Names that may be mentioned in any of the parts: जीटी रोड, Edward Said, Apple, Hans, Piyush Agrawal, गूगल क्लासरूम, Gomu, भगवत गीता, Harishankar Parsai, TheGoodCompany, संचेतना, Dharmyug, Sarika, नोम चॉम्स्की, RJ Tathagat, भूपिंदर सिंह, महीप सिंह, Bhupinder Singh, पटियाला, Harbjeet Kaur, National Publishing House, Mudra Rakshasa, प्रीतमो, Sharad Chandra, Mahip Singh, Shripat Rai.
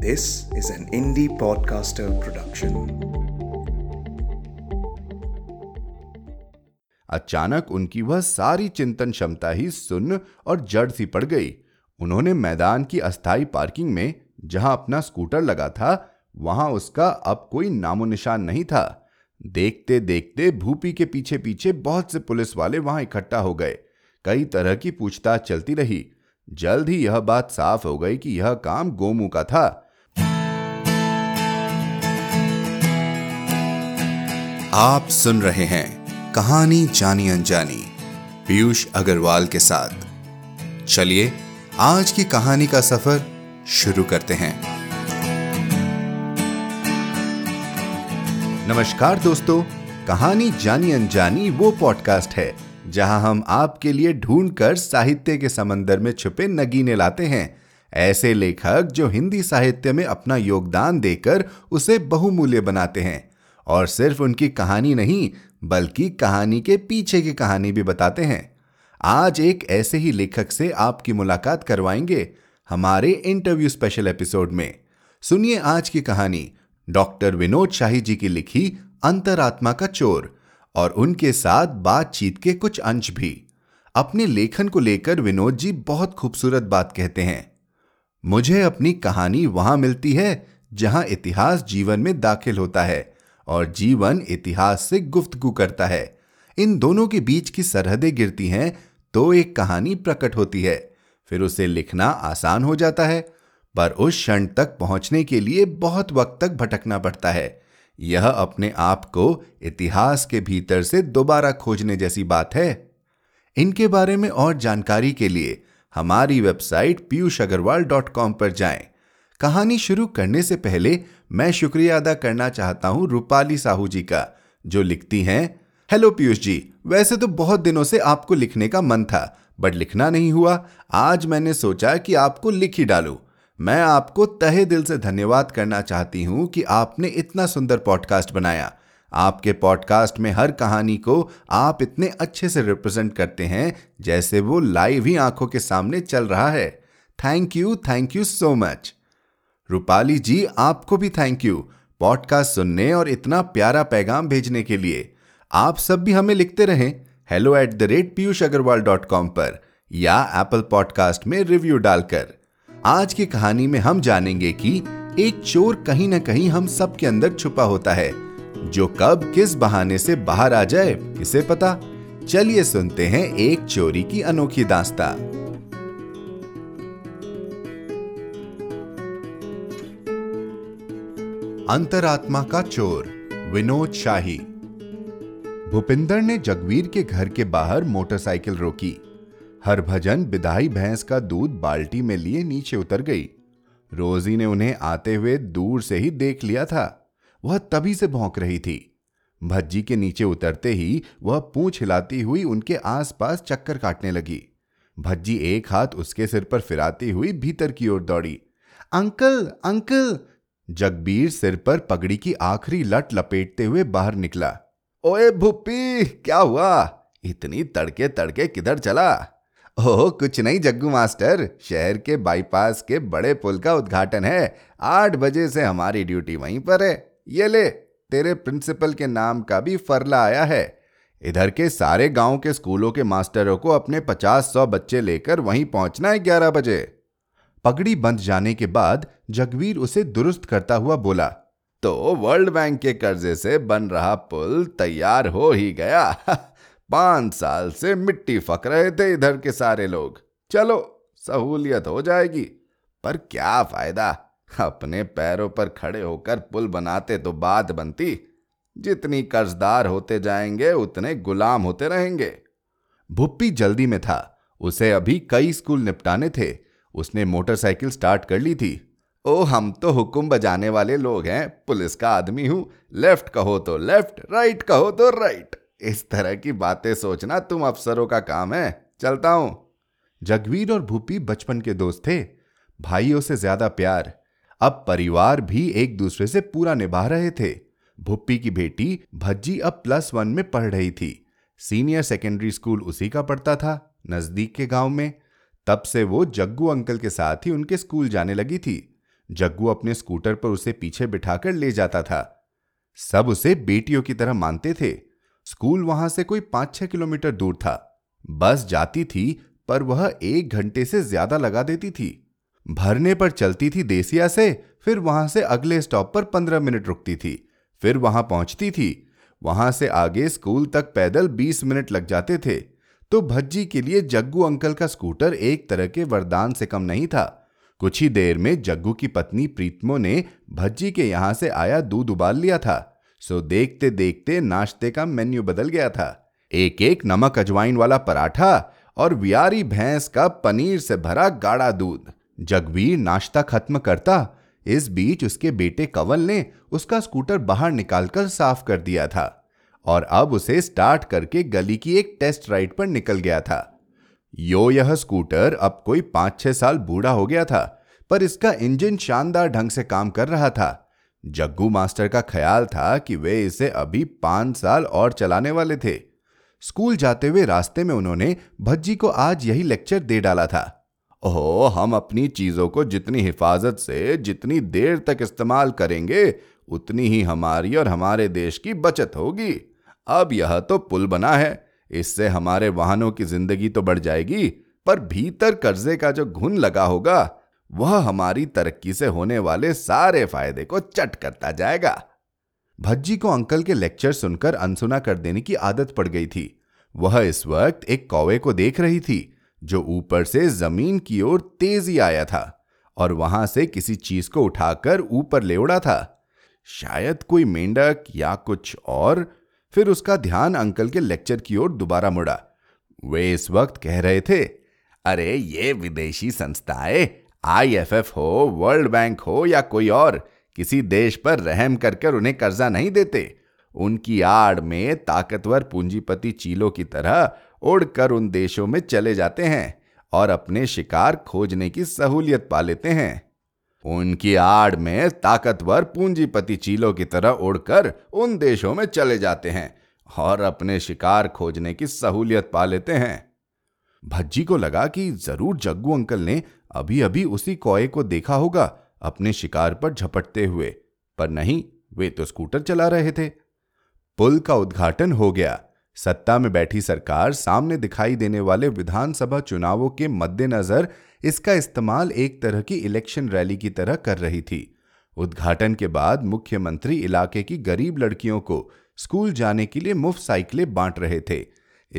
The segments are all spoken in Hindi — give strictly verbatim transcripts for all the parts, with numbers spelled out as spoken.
This is an indie podcaster production. अचानक उनकी वह सारी चिंतन क्षमता ही सुन्न और जड़ सी पड़ गई। उन्होंने मैदान की अस्थाई पार्किंग में जहां अपना स्कूटर लगा था वहां उसका अब कोई नामो निशान नहीं था। देखते देखते भूपी के पीछे पीछे बहुत से पुलिस वाले वहां इकट्ठा हो गए। कई तरह की पूछताछ चलती रही। जल्द ही यह बात साफ हो गई कि यह काम गोमू का था। आप सुन रहे हैं कहानी जानी अनजानी पीयूष अग्रवाल के साथ। चलिए आज की कहानी का सफर शुरू करते हैं। नमस्कार दोस्तों, कहानी जानी अनजानी वो पॉडकास्ट है जहां हम आपके लिए ढूंढकर साहित्य के समंदर में छुपे नगीने लाते हैं। ऐसे लेखक जो हिंदी साहित्य में अपना योगदान देकर उसे बहुमूल्य बनाते हैं और सिर्फ उनकी कहानी नहीं बल्कि कहानी के पीछे की कहानी भी बताते हैं। आज एक ऐसे ही लेखक से आपकी मुलाकात करवाएंगे हमारे इंटरव्यू स्पेशल एपिसोड में। सुनिए आज की कहानी डॉक्टर विनोद शाही जी की लिखी अंतरात्मा का चोर और उनके साथ बातचीत के कुछ अंश भी। अपने लेखन को लेकर विनोद जी बहुत खूबसूरत बात कहते हैं। मुझे अपनी कहानी वहां मिलती है जहां इतिहास जीवन में दाखिल होता है और जीवन इतिहास से गुफ्तगू करता है। इन दोनों के बीच की सरहदें गिरती हैं तो एक कहानी प्रकट होती है। फिर उसे लिखना आसान हो जाता है पर उस क्षण तक पहुंचने के लिए बहुत वक्त तक भटकना पड़ता है। यह अपने आप को इतिहास के भीतर से दोबारा खोजने जैसी बात है। इनके बारे में और जानकारी के लिए हमारी website Piyush Agarwal dot com पर जाएं। कहानी शुरू करने से पहले मैं शुक्रिया अदा करना चाहता हूं रूपाली साहू जी का, जो लिखती हैं, हेलो पीयूष जी, वैसे तो बहुत दिनों से आपको लिखने का मन था बट लिखना नहीं हुआ। आज मैंने सोचा कि आपको लिख ही डालूं। मैं आपको तहे दिल से धन्यवाद करना चाहती हूं कि आपने इतना सुंदर पॉडकास्ट बनाया। आपके पॉडकास्ट में हर कहानी को आप इतने अच्छे से रिप्रेजेंट करते हैं जैसे वो लाइव ही आंखों के सामने चल रहा है। Thank you, thank you so much. Rupali ji, आपको भी थैंक यू पॉडकास्ट सुनने और इतना प्यारा पैगाम भेजने के लिए। आप सब भी हमें लिखते रहें hello at the rate Piyush Agarwal dot com पर या एप्पल पॉडकास्ट में रिव्यू डालकर। आज की कहानी में हम जानेंगे कि एक चोर कहीं ना कहीं हम सब के अंदर छुपा होता है, जो कब किस बहाने से बाहर आ जाए किसे पता। चलिए सुनते हैं एक चोरी की अनोखी दास्तां। अंतरात्मा का चोर, विनोद शाही। भूपिंदर ने जगवीर के घर के बाहर मोटरसाइकिल रोकी। हरभजन बिदाई भैंस का दूध बाल्टी में लिए नीचे उतर गई। रोजी ने उन्हें आते हुए दूर से ही देख लिया था। वह तभी से भौंक रही थी। भज्जी के नीचे उतरते ही वह पूंछ हिलाती हुई उनके आसपास चक्कर काटने लगी। भज्जी एक हाथ उसके सिर पर फिराती हुई भीतर की ओर दौड़ी। Uncle, uncle! जगबीर सिर पर पगड़ी की आखिरी लट लपेटते हुए बाहर निकला। ओए भूपी, क्या हुआ? इतनी तड़के तड़के किधर चला? ओह कुछ नहीं जग्गू मास्टर, शहर के बाईपास के बड़े पुल का उद्घाटन है। आठ बजे से हमारी ड्यूटी वहीं पर है। ये ले, तेरे प्रिंसिपल के नाम का भी फरला आया है। इधर के सारे गांव के स्कूलों के मास्टरों को अपने पचास सौ बच्चे लेकर वहीं पहुंचना है ग्यारह बजे। पगड़ी बंध जाने के बाद जगवीर उसे दुरुस्त करता हुआ बोला, तो वर्ल्ड बैंक के कर्जे से बन रहा पुल तैयार हो ही गया। पांच साल से मिट्टी फक रहे थे इधर के सारे लोग। चलो सहूलियत हो जाएगी। पर क्या फायदा, अपने पैरों पर खड़े होकर पुल बनाते तो बात बनती। जितनी कर्जदार होते जाएंगे उतने गुलाम होते रहेंगे। भुप्पी जल्दी में था। उसे अभी कई स्कूल निपटाने थे। उसने मोटरसाइकिल स्टार्ट कर ली थी। ओ हम तो हुक्म बजाने वाले लोग हैं, पुलिस का आदमी हूं। लेफ्ट कहो तो लेफ्ट, राइट कहो तो राइट। इस तरह की बातें सोचना तुम अफसरों का काम है। चलता हूं। जगवीर और भूपी बचपन के दोस्त थे। भाइयों से ज्यादा प्यार। अब परिवार भी एक दूसरे से पूरा निभा रहे थे। भूपी की बेटी भज्जी अब प्लस वन में पढ़ रही थी। सीनियर सेकेंडरी स्कूल उसी का पढ़ता था, नजदीक के गांव में। तब से वो जग्गू अंकल के साथ ही उनके स्कूल जाने लगी थी। जग्गू अपने स्कूटर पर उसे पीछे बिठाकर ले जाता था। सब उसे बेटियों की तरह मानते थे। स्कूल वहां से कोई पाँच छह किलोमीटर दूर था। बस जाती थी पर वह एक घंटे से ज्यादा लगा देती थी। भरने पर चलती थी देसिया से, फिर वहां से अगले स्टॉप पर पंद्रह मिनट रुकती थी, फिर वहां पहुंचती थी। वहां से आगे स्कूल तक पैदल बीस मिनट लग जाते थे। तो भज्जी के लिए जग्गू अंकल का स्कूटर एक तरह के वरदान से कम नहीं था। कुछ ही देर में जग्गू की पत्नी प्रीतमो ने भज्जी के यहाँ से आया दूध उबाल लिया था, सो देखते देखते नाश्ते का मेन्यू बदल गया था। एक एक नमक अजवाइन वाला पराठा और वियारी भैंस का पनीर से भरा गाढ़ा दूध। जगवीर नाश्ता खत्म करता, इस बीच उसके बेटे कंवल ने उसका स्कूटर बाहर निकालकर साफ कर दिया था और अब उसे स्टार्ट करके गली की एक टेस्ट राइड पर निकल गया था। यो यह स्कूटर अब कोई पाँच छः साल बूढ़ा हो गया था, पर इसका इंजन शानदार ढंग से काम कर रहा था। जग्गू मास्टर का ख्याल था कि वे इसे अभी पाँच साल और चलाने वाले थे। स्कूल जाते हुए रास्ते में उन्होंने भज्जी को आज यही लेक्चर दे डाला था। ओह, हम अपनी चीज़ों को जितनी हिफाजत से जितनी देर तक इस्तेमाल करेंगे उतनी ही हमारी और हमारे देश की बचत होगी। अब यह तो पुल बना है, इससे हमारे वाहनों की जिंदगी तो बढ़ जाएगी, पर भीतर कर्जे का जो घुन लगा होगा वह हमारी तरक्की से होने वाले सारे फायदे को चट करता जाएगा। भज्जी को अंकल के लेक्चर सुनकर अनसुना कर देने की आदत पड़ गई थी। वह इस वक्त एक कौवे को देख रही थी जो ऊपर से जमीन की ओर तेजी आया था और वहां से किसी चीज को उठाकर ऊपर ले उड़ा था, शायद कोई मेंढक या कुछ और। फिर उसका ध्यान अंकल के लेक्चर की ओर दोबारा मुड़ा। वे इस वक्त कह रहे थे, अरे ये विदेशी संस्थाएं आई एफ एफ हो, वर्ल्ड बैंक हो या कोई और, किसी देश पर रहम करकर उन्हें कर्जा नहीं देते। उनकी आड़ में ताकतवर पूंजीपति चीलों की तरह उड़कर उन देशों में चले जाते हैं और अपने शिकार खोजने की सहूलियत पा लेते हैं। उनकी आड़ में ताकतवर पूंजीपति चीलों की तरह उड़कर उन देशों में चले जाते हैं और अपने शिकार खोजने की सहूलियत पा लेते हैं। भज्जी को लगा कि जरूर जग्गू अंकल ने अभी अभी उसी कौए को देखा होगा अपने शिकार पर झपटते हुए, पर नहीं, वे तो स्कूटर चला रहे थे। पुल का उद्घाटन हो गया। सत्ता में बैठी सरकार सामने दिखाई देने वाले विधानसभा चुनावों के मद्देनजर इसका इस्तेमाल एक तरह की इलेक्शन रैली की तरह कर रही थी। उद्घाटन के बाद मुख्यमंत्री इलाके की गरीब लड़कियों को स्कूल जाने के लिए मुफ्त साइकिलें बांट रहे थे।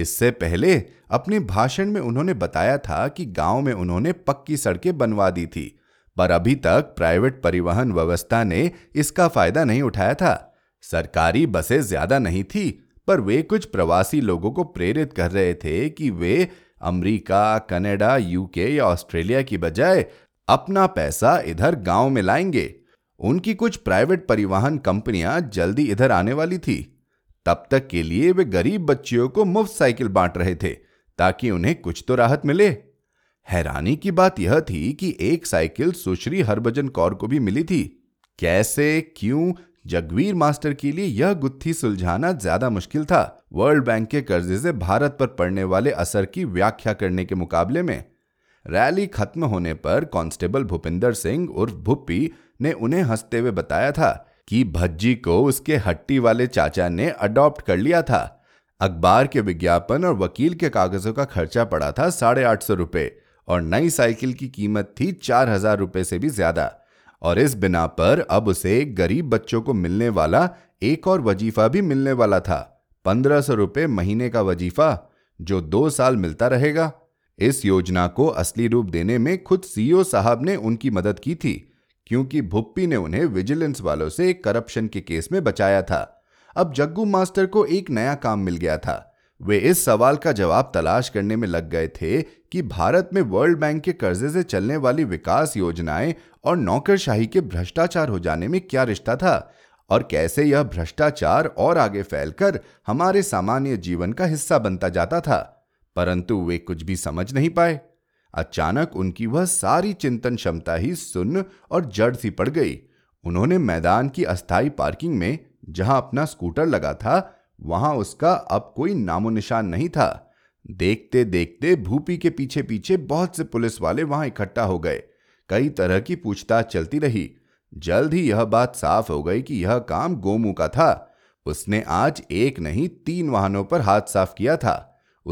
इससे पहले अपने भाषण में उन्होंने बताया था कि गांव में उन्होंने पक्की सड़कें बनवा दी थी, पर अभी तक प्राइवेट परिवहन व्यवस्था ने इसका फायदा नहीं उठाया था। सरकारी बसें ज्यादा नहीं थी, पर वे कुछ प्रवासी लोगों को प्रेरित कर रहे थे कि वे अमेरिका, कनाडा, यूके या ऑस्ट्रेलिया की बजाय अपना पैसा इधर गांव में लाएंगे। उनकी कुछ प्राइवेट परिवहन कंपनियां जल्दी इधर आने वाली थी। तब तक के लिए वे गरीब बच्चियों को मुफ्त साइकिल बांट रहे थे ताकि उन्हें कुछ तो राहत मिले। हैरानी की बात यह थी कि एक साइकिल सुश्री हरभजन कौर को भी मिली थी। कैसे, क्यों, जगवीर मास्टर के लिए यह गुत्थी सुलझाना ज्यादा मुश्किल था। वर्ल्ड बैंक के कर्जे से भारत पर पड़ने वाले असर की व्याख्या करने के मुकाबले में। रैली खत्म होने पर कांस्टेबल भूपिंदर सिंह उर्फ भुप्पी ने उन्हें हंसते हुए बताया था कि भज्जी को उसके हट्टी वाले चाचा ने अडॉप्ट कर लिया था। अखबार के विज्ञापन और वकील के कागजों का खर्चा पड़ा था साढ़े आठ सौ रुपये और नई साइकिल की कीमत थी चार हजार रुपये से भी ज्यादा, और इस बिना पर अब उसे गरीब बच्चों को मिलने वाला एक और वजीफा भी मिलने वाला था, पंद्रह सौ रुपये महीने का वजीफा जो दो साल मिलता रहेगा। इस योजना को असली रूप देने में खुद सीईओ साहब ने उनकी मदद की थी, क्योंकि भुप्पी ने उन्हें विजिलेंस वालों से एक करप्शन के केस में बचाया था। अब जग्गू मास्टर को एक नया काम मिल गया था। वे इस सवाल का जवाब तलाश करने में लग गए थे कि भारत में वर्ल्ड बैंक के कर्जे से चलने वाली विकास योजनाएं और नौकरशाही के भ्रष्टाचार हो जाने में क्या रिश्ता था और कैसे यह भ्रष्टाचार और आगे फैलकर हमारे सामान्य जीवन का हिस्सा बनता जाता था। परंतु वे कुछ भी समझ नहीं पाए। अचानक उनकी वह सारी चिंतन क्षमता ही सुन्न और जड़ सी पड़ गई। उन्होंने मैदान की अस्थायी पार्किंग में जहां अपना स्कूटर लगा था वहां उसका अब कोई नामो निशान नहीं था। देखते देखते भूपी के पीछे पीछे बहुत से पुलिस वाले वहां इकट्ठा हो गए। कई तरह की पूछताछ चलती रही। जल्द ही यह बात साफ हो गई कि यह काम गोमू का था। उसने आज एक नहीं तीन वाहनों पर हाथ साफ किया था।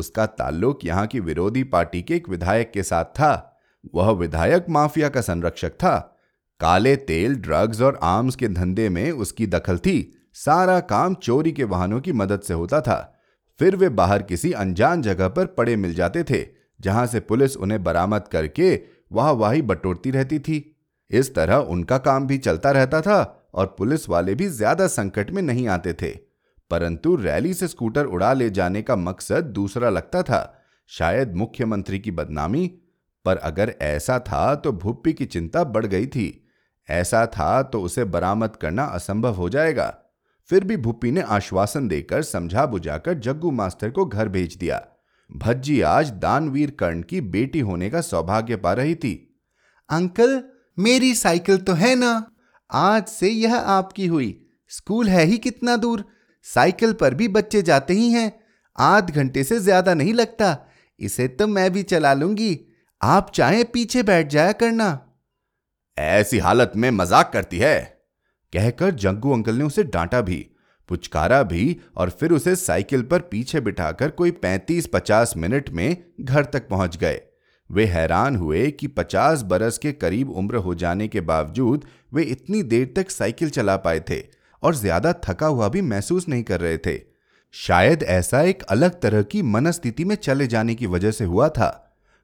उसका ताल्लुक यहाँ की विरोधी पार्टी के एक विधायक के साथ था। वह विधायक माफिया का संरक्षक था। काले तेल, ड्रग्स और आर्म्स के धंधे में उसकी दखल थी। सारा काम चोरी के वाहनों की मदद से होता था। फिर वे बाहर किसी अनजान जगह पर पड़े मिल जाते थे, जहां से पुलिस उन्हें बरामद करके वाहवाही बटोरती रहती थी। इस तरह उनका काम भी चलता रहता था और पुलिस वाले भी ज्यादा संकट में नहीं आते थे। परंतु रैली से स्कूटर उड़ा ले जाने का मकसद दूसरा लगता था, शायद मुख्यमंत्री की बदनामी। पर अगर ऐसा था तो भुप्पी की चिंता बढ़ गई थी। ऐसा था तो उसे बरामद करना असंभव हो जाएगा। फिर भी भुप्पी ने आश्वासन देकर समझा बुझाकर जग्गू मास्टर को घर भेज दिया। भज्जी आज दानवीर कर्ण की बेटी होने का सौभाग्य पा रही थी। अंकल, मेरी साइकिल तो है ना? आज से यह आपकी हुई। स्कूल है ही कितना दूर, साइकिल पर भी बच्चे जाते ही हैं। आध घंटे से ज्यादा नहीं लगता। इसे तो मैं भी चला लूंगी, आप चाहे पीछे बैठ जाया करना। ऐसी हालत में मजाक करती है, कहकर जग्गू अंकल ने उसे डांटा भी, पुचकारा भी और फिर उसे साइकिल पर पीछे बिठाकर कोई पैंतीस पचास मिनट में घर तक पहुंच गए। वे हैरान हुए कि पचास बरस के करीब उम्र हो जाने के बावजूद वे इतनी देर तक साइकिल चला पाए थे और ज्यादा थका हुआ भी महसूस नहीं कर रहे थे। शायद ऐसा एक अलग तरह की मनस्थिति में चले जाने की वजह से हुआ था।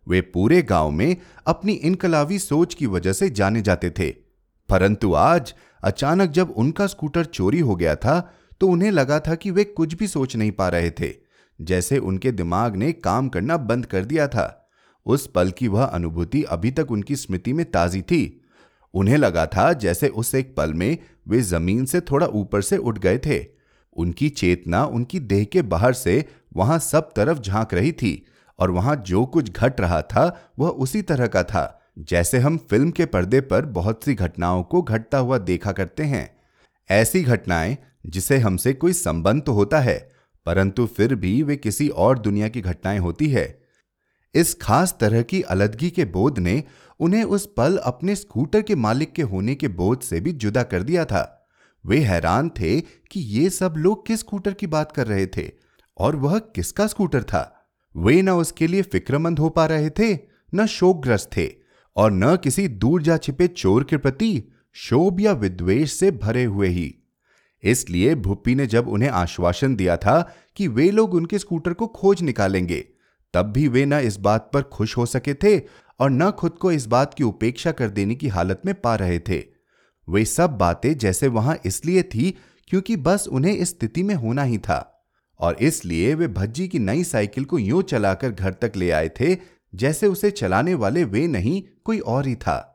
वे पूरे गांव में अपनी इनकलाबी सोच की वजह से जाने जाते थे, परंतु आज अचानक जब उनका स्कूटर चोरी हो गया था तो उन्हें लगा था कि वे कुछ भी सोच नहीं पा रहे थे, जैसे उनके दिमाग ने काम करना बंद कर दिया था। उस पल की वह अनुभूति अभी तक उनकी स्मृति में ताजी थी। उन्हें लगा था जैसे उस एक पल में वे जमीन से थोड़ा ऊपर से उठ गए थे। उनकी चेतना उनकी देह के बाहर से वहां सब तरफ झांक रही थी और वहां जो कुछ घट रहा था वह उसी तरह का था जैसे हम फिल्म के पर्दे पर बहुत सी घटनाओं को घटता हुआ देखा करते हैं। ऐसी घटनाएं जिसे हमसे कोई संबंध तो होता है, परंतु फिर भी वे किसी और दुनिया की घटनाएं होती है। इस खास तरह की अलदगी के बोध ने उन्हें उस पल अपने स्कूटर के मालिक के होने के बोध से भी जुदा कर दिया था। वे हैरान थे कि ये सब लोग किस स्कूटर की बात कर रहे थे और वह किसका स्कूटर था। वे न उसके लिए फिक्रमंद हो पा रहे थे, न शोकग्रस्त थे और न किसी दूर जा छिपे चोर के प्रति शोभ या विद्वेष से भरे हुए ही। इसलिए भुप्पी ने जब उन्हें आश्वासन दिया था कि वे लोग उनके स्कूटर को खोज निकालेंगे, तब भी वे न इस बात पर खुश हो सके थे और न खुद को इस बात की उपेक्षा कर देने की हालत में पा रहे थे। वे सब बातें जैसे वहां इसलिए थी क्योंकि बस उन्हें इस स्थिति में होना ही था और इसलिए वे भज्जी की नई साइकिल को यूं चलाकर घर तक ले आए थे जैसे उसे चलाने वाले वे नहीं कोई और ही था।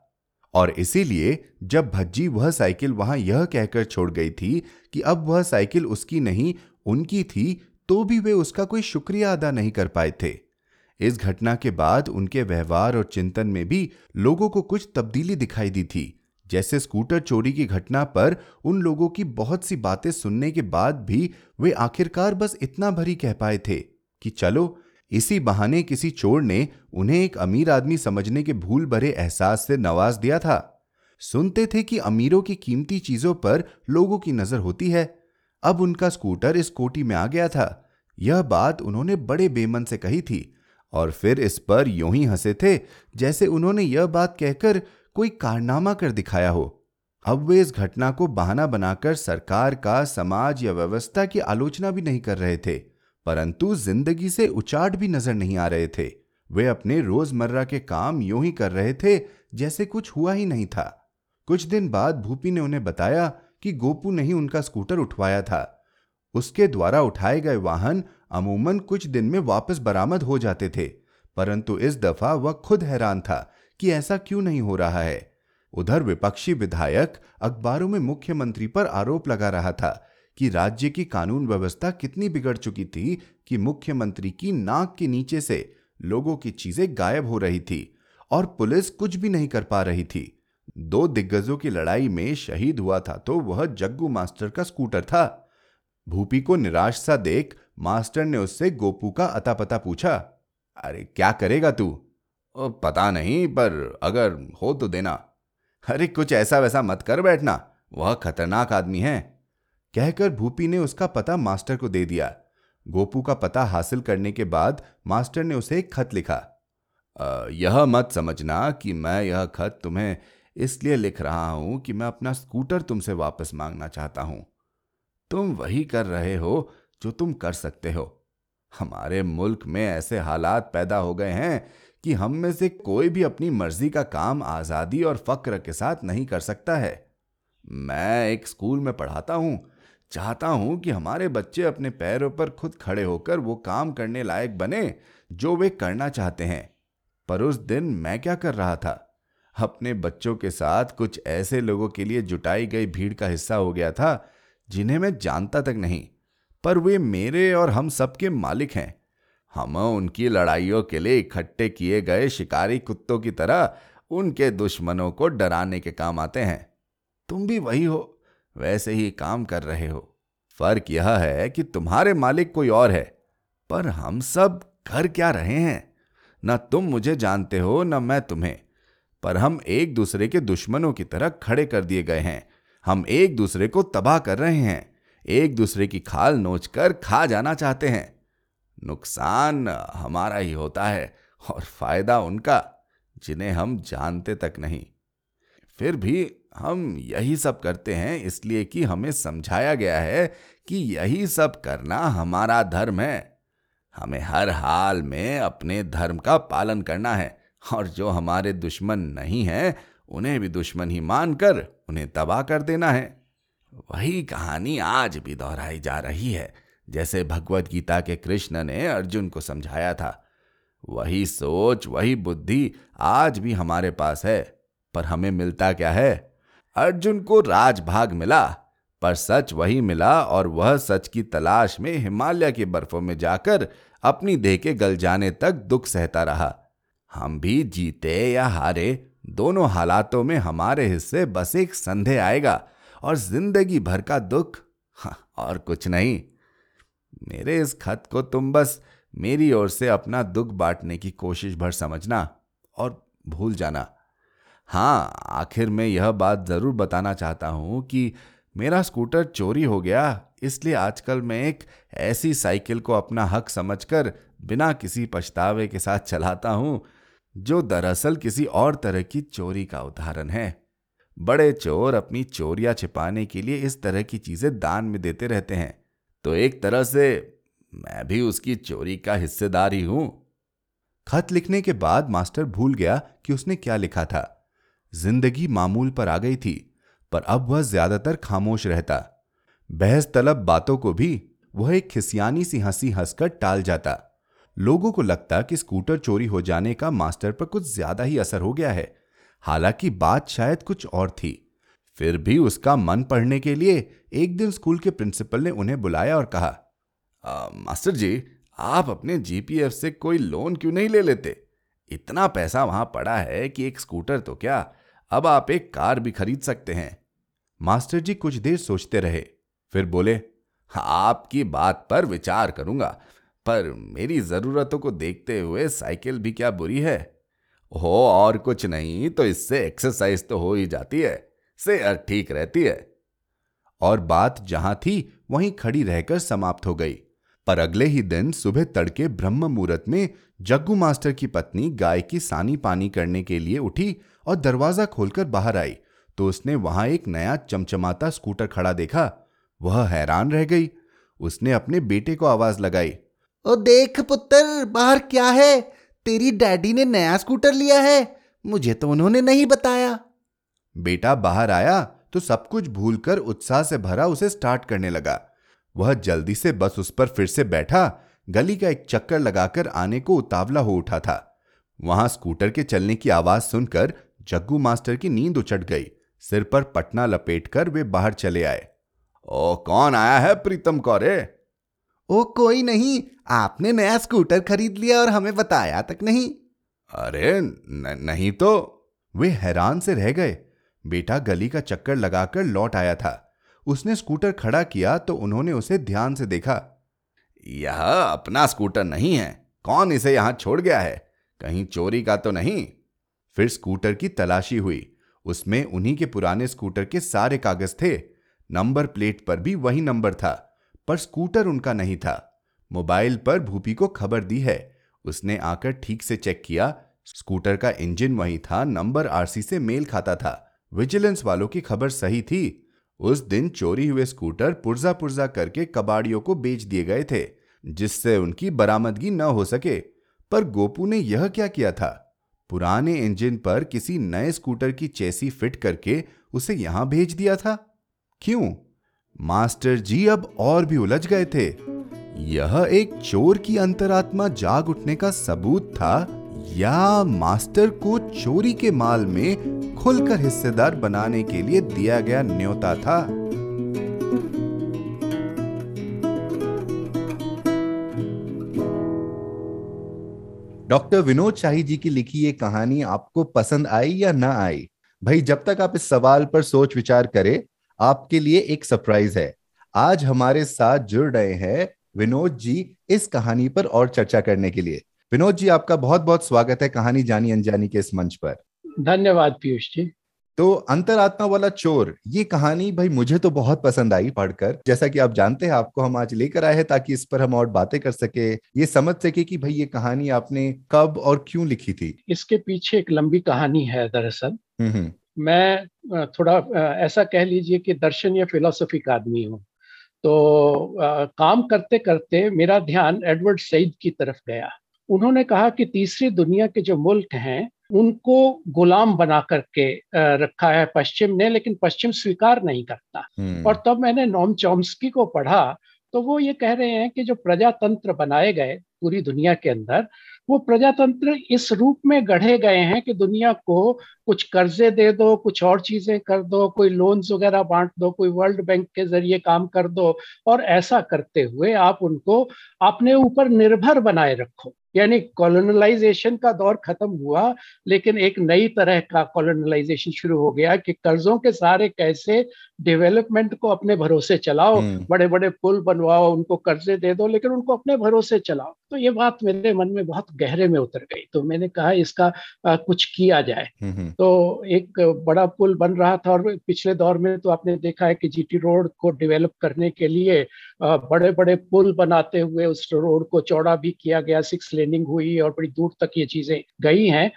और इसीलिए जब भज्जी वह साइकिल वहां यह कहकर छोड़ गई थी कि अब वह साइकिल उसकी नहीं उनकी थी, तो भी वे उसका कोई शुक्रिया अदा नहीं कर पाए थे। इस घटना के बाद उनके व्यवहार और चिंतन में भी लोगों को कुछ तब्दीली दिखाई दी थी। जैसे स्कूटर चोरी की घटना पर उन लोगों की बहुत सी बातें सुनने के बाद भी वे आखिरकार बस इतना भरी कह पाए थे कि चलो इसी बहाने किसी चोर ने उन्हें एक अमीर आदमी समझने के भूल भरे एहसास से नवाज दिया था। सुनते थे कि अमीरों की कीमती चीजों पर लोगों की नजर होती है। अब उनका स्कूटर इस कोटी में आ गया था। यह बात उन्होंने बड़े बेमन से कही थी और फिर इस पर यूं ही हंसे थे जैसे उन्होंने यह बात कहकर कोई कारनामा कर दिखाया हो। अब वे इस घटना को बहाना बनाकर सरकार का, समाज या व्यवस्था की आलोचना भी नहीं कर रहे थे, परंतु जिंदगी से उचाट भी नजर नहीं आ रहे थे। वे अपने रोजमर्रा के काम यूं ही कर रहे थे जैसे कुछ हुआ ही नहीं था। कुछ दिन बाद भूपी ने उन्हें बताया कि गोपू ने ही उनका स्कूटर उठवाया था। उसके द्वारा उठाए गए वाहन अमूमन कुछ दिन में वापस बरामद हो जाते थे, परंतु इस दफा वह खुद हैरान था कि ऐसा क्यों नहीं हो रहा है। उधर विपक्षी विधायक अखबारों में मुख्यमंत्री पर आरोप लगा रहा था कि राज्य की कानून व्यवस्था कितनी बिगड़ चुकी थी कि मुख्यमंत्री की नाक के नीचे से लोगों की चीजें गायब हो रही थी और पुलिस कुछ भी नहीं कर पा रही थी। दो दिग्गजों की लड़ाई में शहीद हुआ था तो वह जग्गू मास्टर का स्कूटर था। भूपी को निराश सा देख मास्टर ने उससे गोपू का अता पता पूछा। अरे क्या करेगा तू? पता नहीं, पर अगर हो तो देना। अरे कुछ ऐसा वैसा मत कर बैठना, वह खतरनाक आदमी है, कहकर भूपी ने उसका पता मास्टर को दे दिया। गोपू का पता हासिल करने के बाद मास्टर ने उसे एक खत लिखा। यह मत समझना कि मैं यह खत तुम्हें इसलिए लिख रहा हूं कि मैं अपना स्कूटर तुमसे वापस मांगना चाहता हूं। तुम वही कर रहे हो जो तुम कर सकते हो। हमारे मुल्क में ऐसे हालात पैदा हो गए हैं कि हम में से कोई भी अपनी मर्जी का काम आज़ादी और फक्र के साथ नहीं कर सकता है। मैं एक स्कूल में पढ़ाता हूं, चाहता हूं कि हमारे बच्चे अपने पैरों पर खुद खड़े होकर वो काम करने लायक बने जो वे करना चाहते हैं। पर उस दिन मैं क्या कर रहा था? अपने बच्चों के साथ कुछ ऐसे लोगों के लिए जुटाई गई भीड़ का हिस्सा हो गया था जिन्हें मैं जानता तक नहीं, पर वे मेरे और हम सबके मालिक हैं। हम उनकी लड़ाइयों के लिए इकट्ठे किए गए शिकारी कुत्तों की तरह उनके दुश्मनों को डराने के काम आते हैं। तुम भी वही हो, वैसे ही काम कर रहे हो। फर्क यह है कि तुम्हारे मालिक कोई और है, पर हम सब कर क्या रहे हैं? न तुम मुझे जानते हो न मैं तुम्हें, पर हम एक दूसरे के दुश्मनों की तरह खड़े कर दिए गए हैं। हम एक दूसरे को तबाह कर रहे हैं, एक दूसरे की खाल नोच कर खा जाना चाहते हैं। नुकसान हमारा ही होता है और फायदा उनका, जिन्हें हम जानते तक नहीं। फिर भी हम यही सब करते हैं इसलिए कि हमें समझाया गया है कि यही सब करना हमारा धर्म है। हमें हर हाल में अपने धर्म का पालन करना है और जो हमारे दुश्मन नहीं हैं उन्हें भी दुश्मन ही मानकर उन्हें तबाह कर देना है। वही कहानी आज भी दोहराई जा रही है, जैसे भगवत गीता के कृष्ण ने अर्जुन को समझाया था। वही सोच, वही बुद्धि आज भी हमारे पास है, पर हमें मिलता क्या है? अर्जुन को राजभाग मिला, पर सच वही मिला और वह सच की तलाश में हिमालय की बर्फों में जाकर अपनी देह के गल जाने तक दुख सहता रहा। हम भी जीते या हारे, दोनों हालातों में हमारे हिस्से बस एक संदेह आएगा और जिंदगी भर का दुख, और कुछ नहीं। मेरे इस खत को तुम बस मेरी ओर से अपना दुख बांटने की कोशिश भर समझना और भूल जाना। हाँ, आखिर में यह बात जरूर बताना चाहता हूँ कि मेरा स्कूटर चोरी हो गया, इसलिए आजकल मैं एक ऐसी साइकिल को अपना हक समझकर बिना किसी पछतावे के साथ चलाता हूँ जो दरअसल किसी और तरह की चोरी का उदाहरण है। बड़े चोर अपनी चोरियां छिपाने के लिए इस तरह की चीज़ें दान में देते रहते हैं, तो एक तरह से मैं भी उसकी चोरी का हिस्सेदार ही हूँ। खत लिखने के बाद मास्टर भूल गया कि उसने क्या लिखा था। जिंदगी मामूल पर आ गई थी, पर अब वह ज्यादातर खामोश रहता। बहस तलब बातों को भी वह एक खिसियानी सी हंसी हंसकर टाल जाता। लोगों को लगता कि स्कूटर चोरी हो जाने का मास्टर पर कुछ ज्यादा ही असर हो गया है, हालांकि बात शायद कुछ और थी। फिर भी उसका मन पढ़ने के लिए एक दिन स्कूल के प्रिंसिपल ने उन्हें बुलाया और कहा, आ, मास्टर जी, आप अपने जीपीएफ से कोई लोन क्यों नहीं ले लेते? इतना पैसा वहां पड़ा है कि एक स्कूटर तो क्या, अब आप एक कार भी खरीद सकते हैं। मास्टर जी कुछ देर सोचते रहे, फिर बोले, आपकी बात पर विचार करूंगा, पर मेरी ज़रूरतों को देखते हुए साइकिल भी क्या बुरी है? हो और कुछ नहीं तो इससे एक्सरसाइज तो हो ही जाती है, सेहत ठीक रहती है। और बात जहां थी वहीं खड़ी रहकर समाप्त हो गई। पर अगले ही दिन सुबह तड़के ब्रह्म मुहूर्त में जग्गू मास्टर की पत्नी गाय की सानी पानी करने के लिए उठी और दरवाजा खोलकर बाहर आई तो उसने वहां एक नया चमचमाता स्कूटर खड़ा देखा। वह हैरान रह गई। उसने अपने बेटे को आवाज लगाई, ओ देख पुत्र, बाहर क्या है? तेरी डैडी ने नया स्कूटर लिया है, मुझे तो उन्होंने नहीं बताया। बेटा बाहर आया तो सब कुछ भूलकर उत्साह से भरा उसे स्टार्ट करने लगा। वह जल्दी से बस उस पर फिर से बैठा। गली का एक चक्कर लगाकर आने को उतावला हो उठा था। वहां स्कूटर के चलने की आवाज सुनकर जग्गू मास्टर की नींद उचट गई। सिर पर पटना लपेटकर वे बाहर चले आए। ओ कौन आया है प्रीतम कौरे? ओ कोई नहीं, आपने नया स्कूटर खरीद लिया और हमें बताया तक नहीं। अरे न, नहीं तो। वे हैरान से रह गए। बेटा गली का चक्कर लगाकर लौट आया था। उसने स्कूटर खड़ा किया तो उन्होंने उसे ध्यान से देखा। यह अपना स्कूटर नहीं है, कौन इसे यहां छोड़ गया है? कहीं चोरी का तो नहीं? फिर स्कूटर की तलाशी हुई। उसमें उन्हीं के पुराने स्कूटर के सारे कागज थे। नंबर प्लेट पर भी वही नंबर था, पर स्कूटर उनका नहीं था। मोबाइल पर भूपी को खबर दी है। उसने आकर ठीक से चेक किया, स्कूटर का इंजन वही था, नंबर आरसी से मेल खाता था। विजिलेंस वालों की खबर सही थी। उस दिन चोरी हुए स्कूटर पुर्जा पुर्जा करके कबाड़ियों को बेच दिए गए थे, जिससे उनकी बरामदगी न हो सके। पर गोपू ने यह क्या किया था? पुराने इंजन पर किसी नए स्कूटर की चेसी फिट करके उसे यहां भेज दिया था। क्यों? मास्टर जी अब और भी उलझ गए थे। यह एक चोर की अंतरात्मा जाग उठने का सबूत था, या मास्टर को चोरी के माल में खुलकर हिस्सेदार बनाने के लिए दिया गया न्योता था। डॉक्टर विनोद शाही जी की लिखी ये कहानी आपको पसंद आई या ना आई? भाई, जब तक आप इस सवाल पर सोच विचार करें, आपके लिए एक सरप्राइज है। आज हमारे साथ जुड़ रहे हैं विनोद जी इस कहानी पर और चर्चा करने के लिए। विनोद जी, आपका बहुत बहुत स्वागत है कहानी जानी अनजानी के इस मंच पर। धन्यवाद पीयूष जी। तो अंतरात्मा वाला चोर, ये कहानी भाई मुझे तो बहुत पसंद आई पढ़कर। जैसा कि आप जानते हैं, आपको हम आज लेकर आए हैं ताकि इस पर हम और बातें कर सके, ये समझ सके कि भाई ये कहानी आपने कब और क्यों लिखी थी। इसके पीछे एक लंबी कहानी है दरअसल। मैं थोड़ा ऐसा कह लीजिए कि दर्शन या फिलोसफी का आदमी हूँ, तो आ, काम करते करते मेरा ध्यान एडवर्ड सईद की तरफ गया। उन्होंने कहा कि तीसरी दुनिया के जो मुल्क हैं उनको गुलाम बना करके रखा है पश्चिम ने, लेकिन पश्चिम स्वीकार नहीं करता। और तब तो मैंने नोम चॉम्स्की को पढ़ा, तो वो ये कह रहे हैं कि जो प्रजातंत्र बनाए गए पूरी दुनिया के अंदर, वो प्रजातंत्र इस रूप में गढ़े गए हैं कि दुनिया को कुछ कर्जे दे दो, कुछ और चीजें कर दो, कोई लोन्स वगैरह बांट दो, कोई वर्ल्ड बैंक के जरिए काम कर दो, और ऐसा करते हुए आप उनको अपने ऊपर निर्भर बनाए रखो। यानी कॉलोनलाइजेशन का दौर खत्म हुआ, लेकिन एक नई तरह का कॉलोनलाइजेशन शुरू हो गया कि कर्जों के सारे कैसे डेवलपमेंट को अपने भरोसे चलाओ, बड़े बड़े पुल बनवाओ, उनको कर्जे दे दो, लेकिन उनको अपने भरोसे चलाओ। तो ये बात मेरे मन में बहुत गहरे में उतर गई। तो मैंने कहा इसका आ, कुछ किया जाए। तो एक बड़ा पुल बन रहा था, और पिछले दौर में तो आपने देखा है कि जीटी रोड को डेवलप करने के लिए बड़े बड़े पुल बनाते हुए उस रोड को चौड़ा भी किया गया, सिक्स हुई और बड़ी दूर तक ये चीजें गई हैं।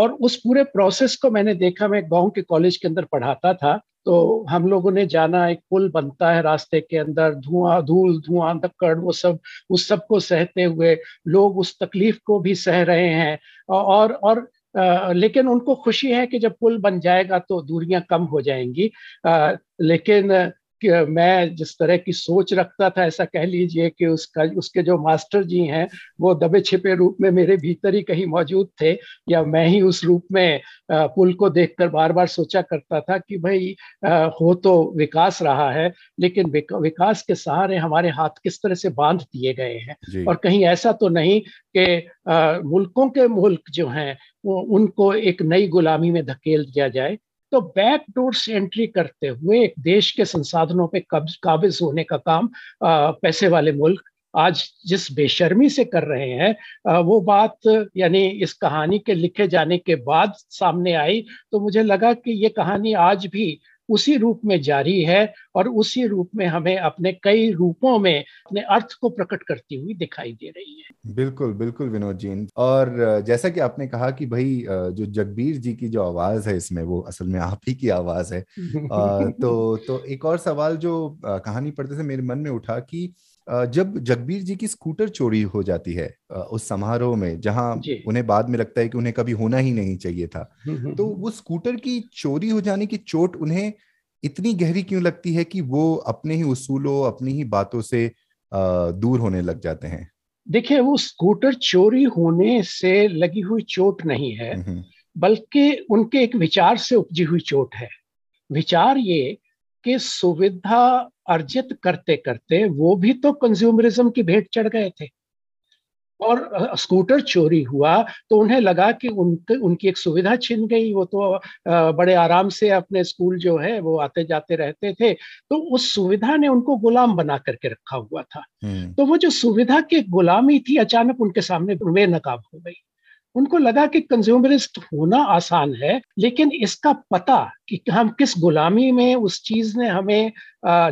और उस पूरे प्रोसेस को मैंने देखा। मैं गांव के कॉलेज के अंदर पढ़ाता था, तो हम लोगों ने जाना, एक पुल बनता है रास्ते के अंदर, धुआं धूल धुआं धक्कड़ वो सब, उस सब को सहते हुए लोग उस तकलीफ को भी सह रहे हैं। और और आ, लेकिन उनको खुशी है कि जब पुल बन जाएगा तो दूरियां कम हो जाएंगी। आ, लेकिन मैं जिस तरह की सोच रखता था, ऐसा कह लीजिए कि उसका उसके जो मास्टर जी हैं वो दबे छिपे रूप में मेरे भीतर ही कहीं मौजूद थे, या मैं ही उस रूप में पुल को देखकर बार बार सोचा करता था कि भाई हो तो विकास रहा है, लेकिन विकास के सहारे हमारे हाथ किस तरह से बांध दिए गए हैं, और कहीं ऐसा तो नहीं कि मुल्कों के मुल्क जो हैं उनको एक नई गुलामी में धकेल दिया जाए। तो बैक डोर से एंट्री करते हुए एक देश के संसाधनों पे कब्ज काबिज होने का काम आ, पैसे वाले मुल्क आज जिस बेशर्मी से कर रहे हैं, आ, वो बात यानी इस कहानी के लिखे जाने के बाद सामने आई। तो मुझे लगा कि ये कहानी आज भी उसी रूप में जारी है, और उसी रूप में हमें अपने कई रूपों में अपने अर्थ को प्रकट करती हुई दिखाई दे रही है। बिल्कुल बिल्कुल विनोद जी। और जैसा कि आपने कहा कि भाई जो जगबीर जी की जो आवाज है इसमें, वो असल में आप ही की आवाज है। तो तो एक और सवाल जो कहानी पढ़ते से मेरे मन में उठा कि जब जगबीर जी की स्कूटर चोरी हो जाती है उस समारोह में जहां उन्हें बाद में लगता है कि उन्हें कभी होना ही नहीं चाहिए था, तो वो स्कूटर की चोरी हो जाने की चोट उन्हें इतनी गहरी क्यों लगती है कि वो अपने ही उसूलों, अपनी ही बातों से दूर होने लग जाते हैं? देखिए, वो स्कूटर चोरी होने से लगी हुई चोट नहीं है, बल्कि उनके एक विचार से उपजी हुई चोट है। विचार ये कि सुविधा अर्जित करते करते वो भी तो कंज्यूमरिज्म की भेंट चढ़ गए थे, और स्कूटर चोरी हुआ तो उन्हें लगा कि उनके उनकी एक सुविधा छिन गई। वो तो बड़े आराम से अपने स्कूल जो है वो आते जाते रहते थे, तो उस सुविधा ने उनको गुलाम बना करके रखा हुआ था। तो वो जो सुविधा की गुलामी थी अचानक उनके सामने बेनकाब हो गई। उनको लगा कि कंज्यूमरिस्ट होना आसान है, लेकिन इसका पता कि हम किस गुलामी में उस चीज ने हमें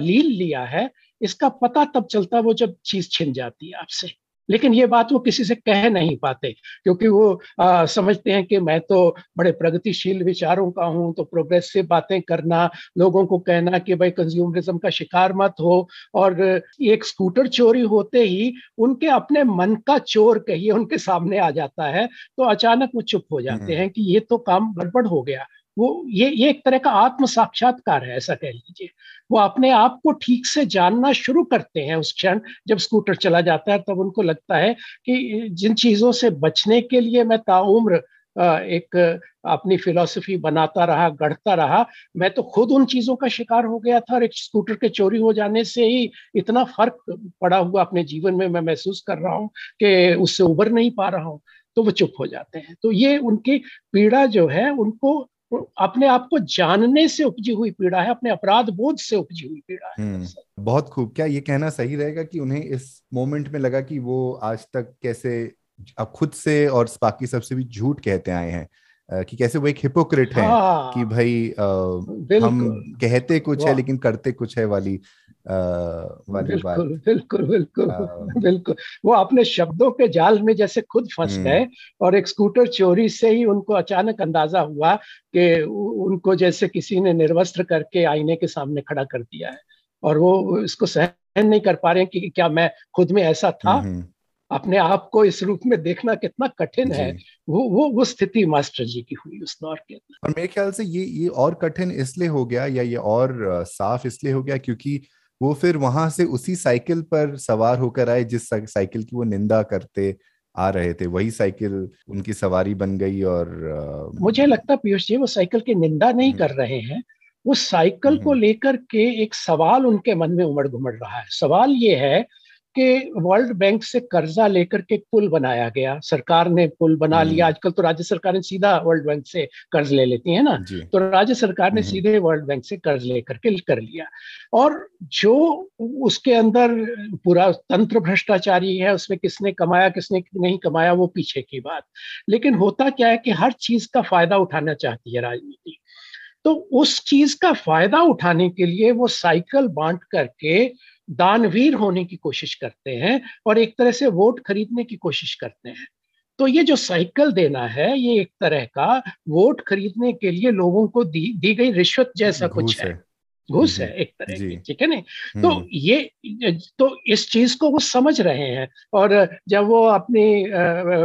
लील लिया है, इसका पता तब चलता वो जब चीज छिन जाती है आपसे। लेकिन ये बात वो किसी से कह नहीं पाते, क्योंकि वो आ, समझते हैं कि मैं तो बड़े प्रगतिशील विचारों का हूँ, तो प्रोग्रेसिव बातें करना, लोगों को कहना कि भाई कंज्यूमरिज्म का शिकार मत हो। और एक स्कूटर चोरी होते ही उनके अपने मन का चोर कहिए उनके सामने आ जाता है, तो अचानक वो चुप हो जाते हैं कि ये तो काम गड़बड़ हो गया। वो ये ये एक तरह का आत्म साक्षात्कार है, ऐसा कह लीजिए। वो अपने आप को ठीक से जानना शुरू करते हैं उस क्षण जब स्कूटर चला जाता है। तब उनको लगता है कि जिन चीजों से बचने के लिए मैं ताउम्र एक अपनी फिलॉसफी बनाता रहा, गढ़ता रहा, मैं तो खुद उन चीजों का शिकार हो गया था, और एक स्कूटर के चोरी हो जाने से ही इतना फर्क पड़ा हुआ अपने जीवन में मैं महसूस कर रहा हूँ कि उससे उबर नहीं पा रहा हूँ। तो वो चुप हो जाते हैं। तो ये उनकी पीड़ा जो है, उनको अपने आप को जानने से उपजी हुई पीड़ा है, अपने अपराध बोध से उपजी हुई पीड़ा है। बहुत खूब। क्या ये कहना सही रहेगा कि उन्हें इस मोमेंट में लगा कि वो आज तक कैसे खुद से और बाकी सबसे भी झूठ कहते आए हैं, कि कैसे वो एक हिपोक्रेट है, कि भाई आ, हम कहते कुछ है लेकिन करते कुछ है वाली आ, वाली बिल्कुल, बात। बिल्कुल बिल्कुल आ, बिल्कुल। वो अपने शब्दों के जाल में जैसे खुद फंस गए, और एक स्कूटर चोरी से ही उनको अचानक अंदाजा हुआ कि उनको जैसे किसी ने निर्वस्त्र करके आईने के सामने खड़ा कर दिया है, और वो इसको सहन नहीं कर पा रहे हैं कि क्या मैं खुद में ऐसा था। अपने आप को इस रूप में देखना कितना कठिन है। वो वो वो स्थिति मास्टर जी की हुई उस दौर के। और मेरे ख्याल से ये ये और कठिन इसलिए हो गया, या ये और साफ इसलिए हो गया क्योंकि वो फिर वहां से उसी साइकिल पर सवार होकर आए जिस साइकिल की वो निंदा करते आ रहे थे। वही साइकिल उनकी सवारी बन गई। और मुझे लगता है पीयूष जी वो साइकिल की निंदा नहीं कर रहे हैं, वो साइकिल को लेकर के एक सवाल उनके मन में उमड़ घुमड़ रहा है। सवाल ये है कि वर्ल्ड बैंक से कर्जा लेकर के पुल बनाया गया, सरकार ने पुल बना लिया। आजकल तो राज्य सरकार ने सीधा वर्ल्ड बैंक से कर्ज ले लेती है ना, तो राज्य सरकार ने सीधे वर्ल्ड बैंक से कर्ज लेकर के कर लिया। और जो उसके अंदर पूरा तंत्र भ्रष्टाचारी है, उसमें किसने कमाया किसने नहीं कमाया वो पीछे की बात। लेकिन होता क्या है कि हर चीज का फायदा उठाना चाहती है राजनीति। तो उस चीज का फायदा उठाने के लिए वो साइकिल बांट करके दानवीर होने की कोशिश करते हैं, और एक तरह से वोट खरीदने की कोशिश करते हैं। तो ये जो साइकिल देना है, ये एक तरह का वोट खरीदने के लिए लोगों को दी, दी गई रिश्वत जैसा कुछ है, घूस है एक तरह की, ठीक है ना। तो ये तो इस चीज को वो समझ रहे हैं। और जब वो अपनी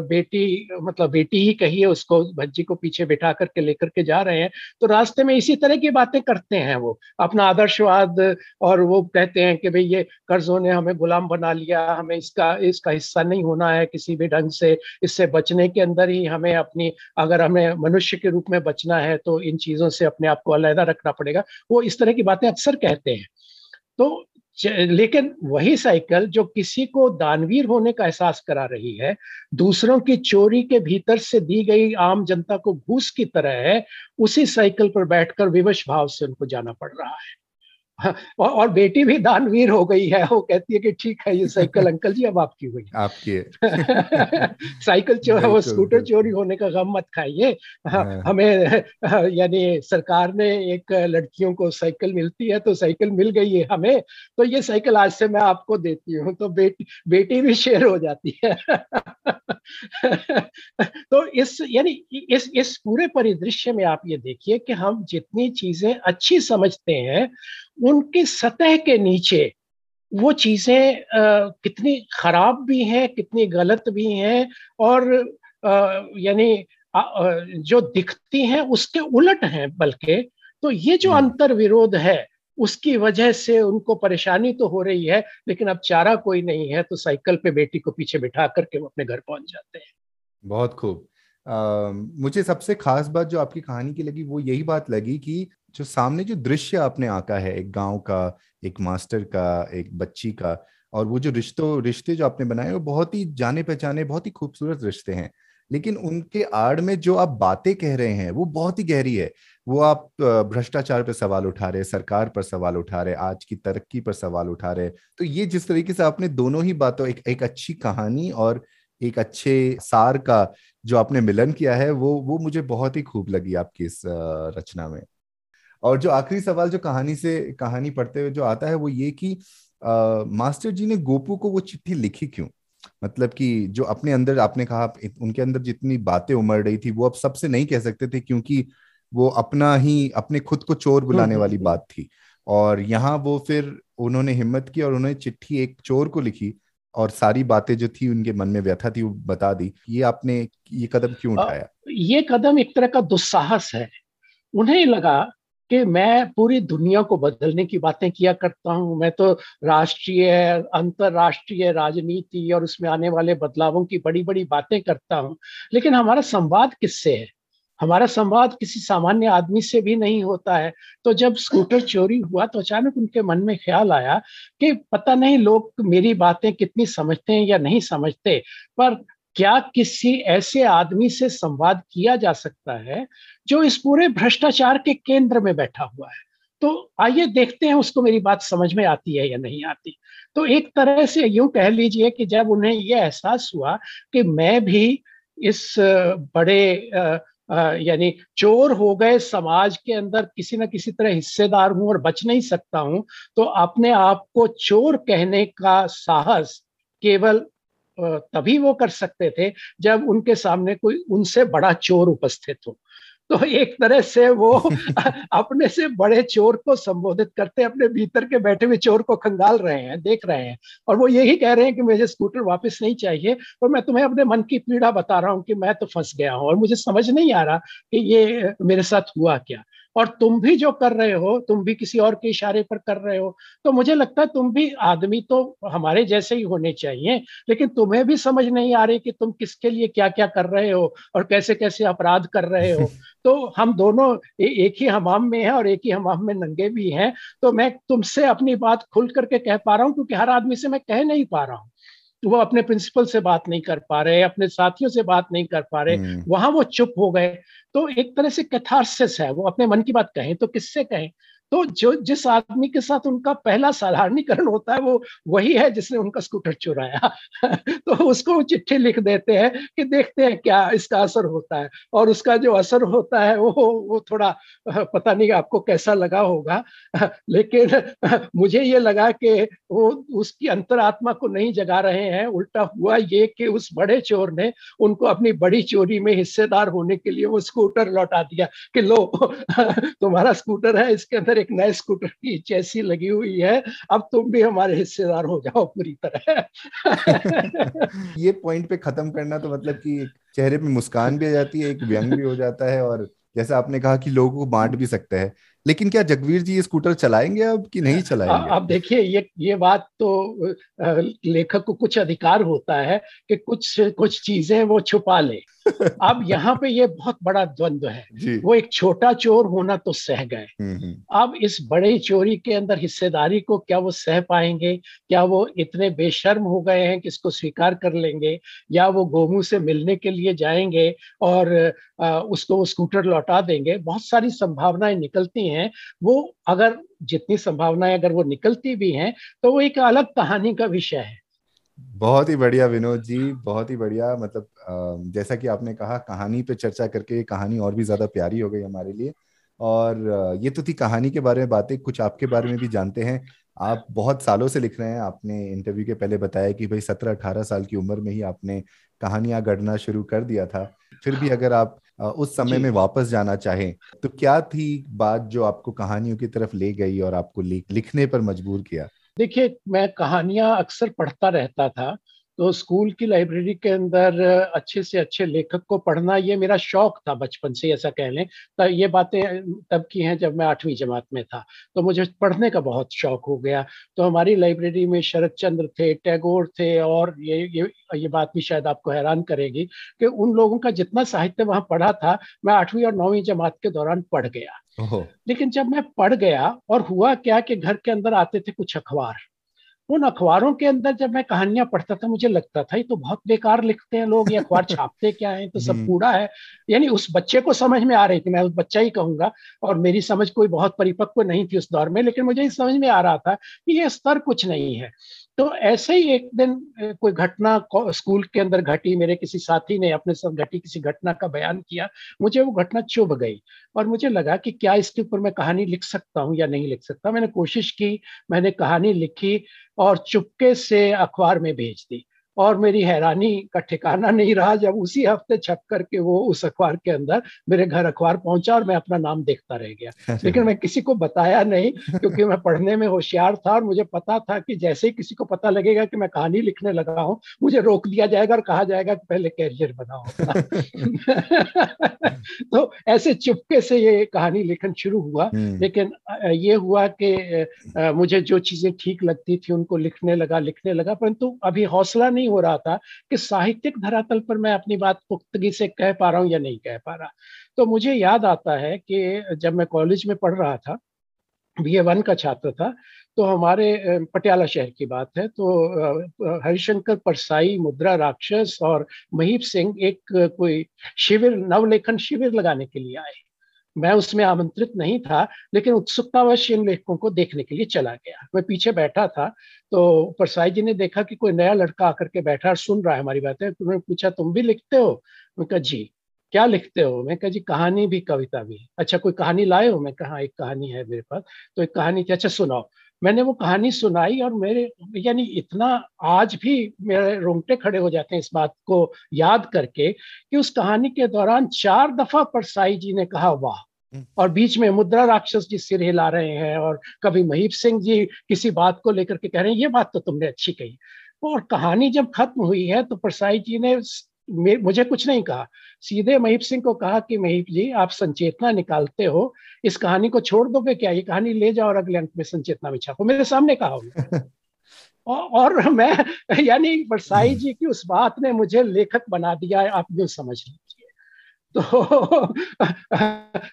बेटी, मतलब बेटी ही कहिए उसको, भज्जी को पीछे बिठा करके लेकर के जा रहे हैं, तो रास्ते में इसी तरह की बातें करते हैं वो, अपना आदर्शवाद। और वो कहते हैं कि भाई ये कर्जों ने हमें गुलाम बना लिया, हमें इसका इसका हिस्सा नहीं होना है किसी भी ढंग से। इससे बचने के अंदर ही हमें अपनी, अगर हमें मनुष्य के रूप में बचना है तो इन चीजों से अपने आप को अलहदा रखना पड़ेगा। वो इस तरह की बातें अक्सर कहते हैं। तो लेकिन वही साइकिल जो किसी को दानवीर होने का एहसास करा रही है, दूसरों की चोरी के भीतर से दी गई आम जनता को घूस की तरह है, उसी साइकिल पर बैठकर विवश भाव से उनको जाना पड़ रहा है। और बेटी भी दानवीर हो गई है, वो कहती है कि ठीक है ये साइकिल अंकल जी अब आपकी हुई, आपकी है। साइकिल चोरी, वो स्कूटर चोरी होने का गम मत खाइए हमें। यानी सरकार ने एक, लड़कियों को साइकिल मिलती है तो साइकिल मिल गई है हमें, तो ये साइकिल आज से मैं आपको देती हूँ। तो बेटी बेटी भी शेर हो जाती है। तो इस यानी इस इस पूरे परिदृश्य में आप ये देखिए कि हम जितनी चीजें अच्छी समझते हैं, उनकी सतह के नीचे वो चीजें कितनी खराब भी हैं, कितनी गलत भी हैं, और यानी जो दिखती हैं उसके उलट हैं बल्कि। तो ये जो अंतर विरोध है उसकी वजह से उनको परेशानी तो हो रही है, लेकिन अब चारा कोई नहीं है, तो साइकिल पे बेटी को पीछे बिठा करके वो अपने घर पहुंच जाते हैं। बहुत खूब। मुझे सबसे खास बात जो आपकी कहानी की लगी वो यही बात लगी कि जो सामने जो दृश्य आपने आंका है, एक गांव का, एक मास्टर का, एक बच्ची का, और वो जो रिश्तों रिश्ते जो आपने बनाए वो बहुत ही जाने पहचाने, बहुत ही खूबसूरत रिश्ते हैं, लेकिन उनके आड़ में जो आप बातें कह रहे हैं वो बहुत ही गहरी है। वो आप भ्रष्टाचार पर सवाल उठा रहे, सरकार पर सवाल उठा रहे, आज की तरक्की पर सवाल उठा रहे। तो ये जिस तरीके से आपने दोनों ही बातों, एक, एक अच्छी कहानी और एक अच्छे सार का जो आपने मिलन किया है वो वो मुझे बहुत ही खूब लगी आपकी इस रचना में। और जो आखिरी सवाल जो कहानी से कहानी पढ़ते हुए जो आता है वो ये कि आ, मास्टर जी ने गोपू को वो चिट्ठी लिखी क्यों? मतलब कि जो अपने अंदर आपने कहा उनके अंदर जितनी बातें उमड़ रही थी वो अब सबसे नहीं कह सकते थे क्योंकि वो अपना ही अपने खुद को चोर बुलाने वाली बात थी, और यहाँ वो फिर उन्होंने हिम्मत की और उन्होंने चिट्ठी एक चोर को लिखी और सारी बातें जो थी उनके मन में व्यथा थी वो बता दी। ये आपने ये कदम क्यों उठाया? ये कदम एक तरह का दुस्साहस है। उन्हें लगा कि मैं पूरी दुनिया को बदलने की बातें किया करता हूं, मैं तो राष्ट्रीय अंतरराष्ट्रीय राजनीति और उसमें आने वाले बदलावों की बड़ी बड़ी बातें करता हूं, लेकिन हमारा संवाद किससे है? हमारा संवाद किसी सामान्य आदमी से भी नहीं होता है। तो जब स्कूटर चोरी हुआ तो अचानक उनके मन में ख्याल आया कि पता नहीं लोग मेरी बातें कितनी समझते हैं या नहीं समझते, पर क्या किसी ऐसे आदमी से संवाद किया जा सकता है जो इस पूरे भ्रष्टाचार के केंद्र में बैठा हुआ है? तो आइए देखते हैं उसको मेरी बात समझ में आती है या नहीं आती। तो एक तरह से यूं कह लीजिए कि जब उन्हें यह एहसास हुआ कि मैं भी इस बड़े यानी चोर हो गए समाज के अंदर किसी ना किसी तरह हिस्सेदार हूं और बच नहीं सकता हूं, तो अपने आप को चोर कहने का साहस केवल तभी वो कर सकते थे जब उनके सामने कोई उनसे बड़ा चोर उपस्थित हो। तो एक तरह से वो अपने से बड़े चोर को संबोधित करते अपने भीतर के बैठे हुए चोर को खंगाल रहे हैं, देख रहे हैं, और वो यही कह रहे हैं कि मुझे स्कूटर वापस नहीं चाहिए और मैं तुम्हें अपने मन की पीड़ा बता रहा हूँ कि मैं तो फंस गया हूँ और मुझे समझ नहीं आ रहा कि ये मेरे साथ हुआ क्या, और तुम भी जो कर रहे हो तुम भी किसी और के इशारे पर कर रहे हो। तो मुझे लगता है तुम भी आदमी तो हमारे जैसे ही होने चाहिए, लेकिन तुम्हें भी समझ नहीं आ रही कि तुम किसके लिए क्या क्या कर रहे हो और कैसे कैसे अपराध कर रहे हो। तो हम दोनों ए- एक ही हमाम में हैं और एक ही हमाम में नंगे भी हैं। तो मैं तुमसे अपनी बात खुल करके कह पा रहा हूँ क्योंकि हर आदमी से मैं कह नहीं पा रहा हूँ। वो अपने प्रिंसिपल से बात नहीं कर पा रहे, अपने साथियों से बात नहीं कर पा रहे, वहां वो चुप हो गए। तो एक तरह से कैथार्सिस है, वो अपने मन की बात कहें तो किससे कहें? तो जो जिस आदमी के साथ उनका पहला साधारणीकरण होता है वो वही है जिसने उनका स्कूटर चुराया। तो उसको वो चिट्ठी लिख देते हैं कि देखते हैं क्या इसका असर होता है, और उसका जो असर होता है वो वो थोड़ा पता नहीं आपको कैसा लगा होगा, लेकिन मुझे ये लगा कि वो उसकी अंतरात्मा को नहीं जगा रहे हैं। उल्टा हुआ ये कि उस बड़े चोर ने उनको अपनी बड़ी चोरी में हिस्सेदार होने के लिए वो स्कूटर लौटा दिया कि लो तुम्हारा स्कूटर है, इसके अंदर एक नए स्कूटर की चेसी लगी हुई है, अब तुम भी हमारे हिस्सेदार हो जाओ पूरी तरह। ये पॉइंट पे खत्म करना तो मतलब कि चेहरे पे मुस्कान भी आ जाती है, एक व्यंग भी हो जाता है, और जैसा आपने कहा कि लोगों को बांट भी सकते हैं। लेकिन क्या जगवीर जी ये स्कूटर चलाएंगे अब कि नहीं चलाएंगे? आप देखिए ये ये बात तो लेखक को कुछ अधिकार होता है कि कुछ कुछ चीजें वो छुपा ले। अब यहाँ पे ये बहुत बड़ा द्वंद्व है, वो एक छोटा चोर होना तो सह गए, अब इस बड़े चोरी के अंदर हिस्सेदारी को क्या वो सह पाएंगे? क्या वो इतने बेशर्म हो गए हैं कि इसको स्वीकार कर लेंगे, या वो गोमू से मिलने के लिए जाएंगे और उसको वो स्कूटर लौटा देंगे? बहुत सारी संभावनाएं निकलती हैं। वो अगर जितनी संभावनाएं अगर वो निकलती भी हैं तो वो एक अलग कहानी का विषय है। बहुत ही बढ़िया विनोद जी, बहुत ही बढ़िया। मतलब जैसा कि आपने कहा कहानी पे चर्चा करके कहानी और भी ज्यादा प्यारी हो गई हमारे लिए। और ये तो थी कहानी के बारे में बातें, कुछ आपके बारे में भी जानते हैं। आप बहुत सालों से लिख रहे हैं, आपने इंटरव्यू के पहले बताया कि भाई सत्रह अठारह साल की उम्र में ही आपने कहानियां गढ़ना शुरू कर दिया था। फिर भी अगर आप उस समय में वापस जाना चाहें तो क्या थी बात जो आपको कहानियों की तरफ ले गई और आपको लिखने पर मजबूर किया? देखिए मैं कहानियां अक्सर पढ़ता रहता था, तो स्कूल की लाइब्रेरी के अंदर अच्छे से अच्छे लेखक को पढ़ना ये मेरा शौक था बचपन से, ऐसा कह लें। तब ये बातें तब की हैं जब मैं आठवीं जमात में था, तो मुझे पढ़ने का बहुत शौक हो गया। तो हमारी लाइब्रेरी में शरद चंद्र थे, टैगोर थे, और ये ये ये बात भी शायद आपको हैरान करेगी कि उन लोगों का जितना साहित्य वहाँ पढ़ा था मैं आठवीं और नौवीं जमात के दौरान पढ़ गया। लेकिन जब मैं पढ़ गया और हुआ क्या कि घर के अंदर आते थे कुछ अखबार, उन अखबारों के अंदर जब मैं कहानियां पढ़ता था मुझे लगता था ये तो बहुत बेकार लिखते हैं लोग, ये अखबार छापते क्या है, तो सब कूड़ा है। यानी उस बच्चे को समझ में आ रही थी, मैं उस बच्चा ही कहूंगा, और मेरी समझ कोई बहुत परिपक्व नहीं थी उस दौर में, लेकिन मुझे ये समझ में आ रहा था कि ये स्तर कुछ नहीं है। तो ऐसे ही एक दिन कोई घटना स्कूल के अंदर घटी, मेरे किसी साथी ने अपने साथ घटी किसी घटना का बयान किया, मुझे वो घटना चुभ गई और मुझे लगा कि क्या इसके ऊपर मैं कहानी लिख सकता हूँ या नहीं लिख सकता। मैंने कोशिश की, मैंने कहानी लिखी और चुपके से अखबार में भेज दी और मेरी हैरानी का ठिकाना नहीं रहा जब उसी हफ्ते छप करके वो उस अखबार के अंदर मेरे घर अखबार पहुंचा और मैं अपना नाम देखता रह गया। लेकिन मैं किसी को बताया नहीं क्योंकि मैं पढ़ने में होशियार था और मुझे पता था कि जैसे ही किसी को पता लगेगा कि मैं कहानी लिखने लगा हूं, मुझे रोक दिया जाएगा और कहा जाएगा कि पहले कैरियर बनाओ। तो ऐसे चुपके से ये कहानी लेखन शुरू हुआ। लेकिन ये हुआ कि मुझे जो चीजें ठीक लगती थी उनको लिखने लगा लिखने लगा परंतु अभी हौसला नहीं हो रहा था कि साहित्यिक धरातल पर मैं अपनी बात पुख्तगी से कह पा रहा हूं या नहीं कह पा रहा। तो मुझे याद आता है कि जब मैं कॉलेज में पढ़ रहा था, बीए वन का छात्र था, तो हमारे पटियाला शहर की बात है, तो हरिशंकर परसाई, मुद्रा राक्षस और महीप सिंह एक कोई शिविर, नवलेखन शिविर लगाने के लिए आए। मैं उसमें आमंत्रित नहीं था लेकिन उत्सुकतावश इन लेखकों को देखने के लिए चला गया। मैं पीछे बैठा था तो परसाई जी ने देखा कि कोई नया लड़का आकर के बैठा और सुन रहा है हमारी बातें। तो उन्होंने पूछा, तुम भी लिखते हो? मैं कहा जी। क्या लिखते हो? मैं कहा जी कहानी भी कविता भी। अच्छा, कोई कहानी लाए हो? मैं कहा एक कहानी है मेरे पास। तो एक कहानी थी, अच्छा सुनाओ। मैंने वो कहानी सुनाई और मेरे यानी इतना आज भी मेरे रोंगटे खड़े हो जाते हैं इस बात को याद करके कि उस कहानी के दौरान चार दफा परसाई जी ने कहा वाह, और बीच में मुद्रा राक्षस जी सिर हिला रहे हैं और कभी महीप सिंह जी किसी बात को लेकर के कह रहे हैं ये बात तो तुमने अच्छी कही। और कहानी जब खत्म हुई है तो परसाई जी ने मुझे कुछ नहीं कहा, सीधे महीप सिंह को कहा कि महीप जी आप संचेतना निकालते हो, इस कहानी को छोड़ दोगे क्या? ये कहानी ले जाओ और अगले अंक में संचेतना में छापो। मेरे सामने कहा उन्होंने। और मैं यानी परसाई जी की उस बात ने मुझे लेखक बना दिया है, आप यूँ समझ लीजिए। तो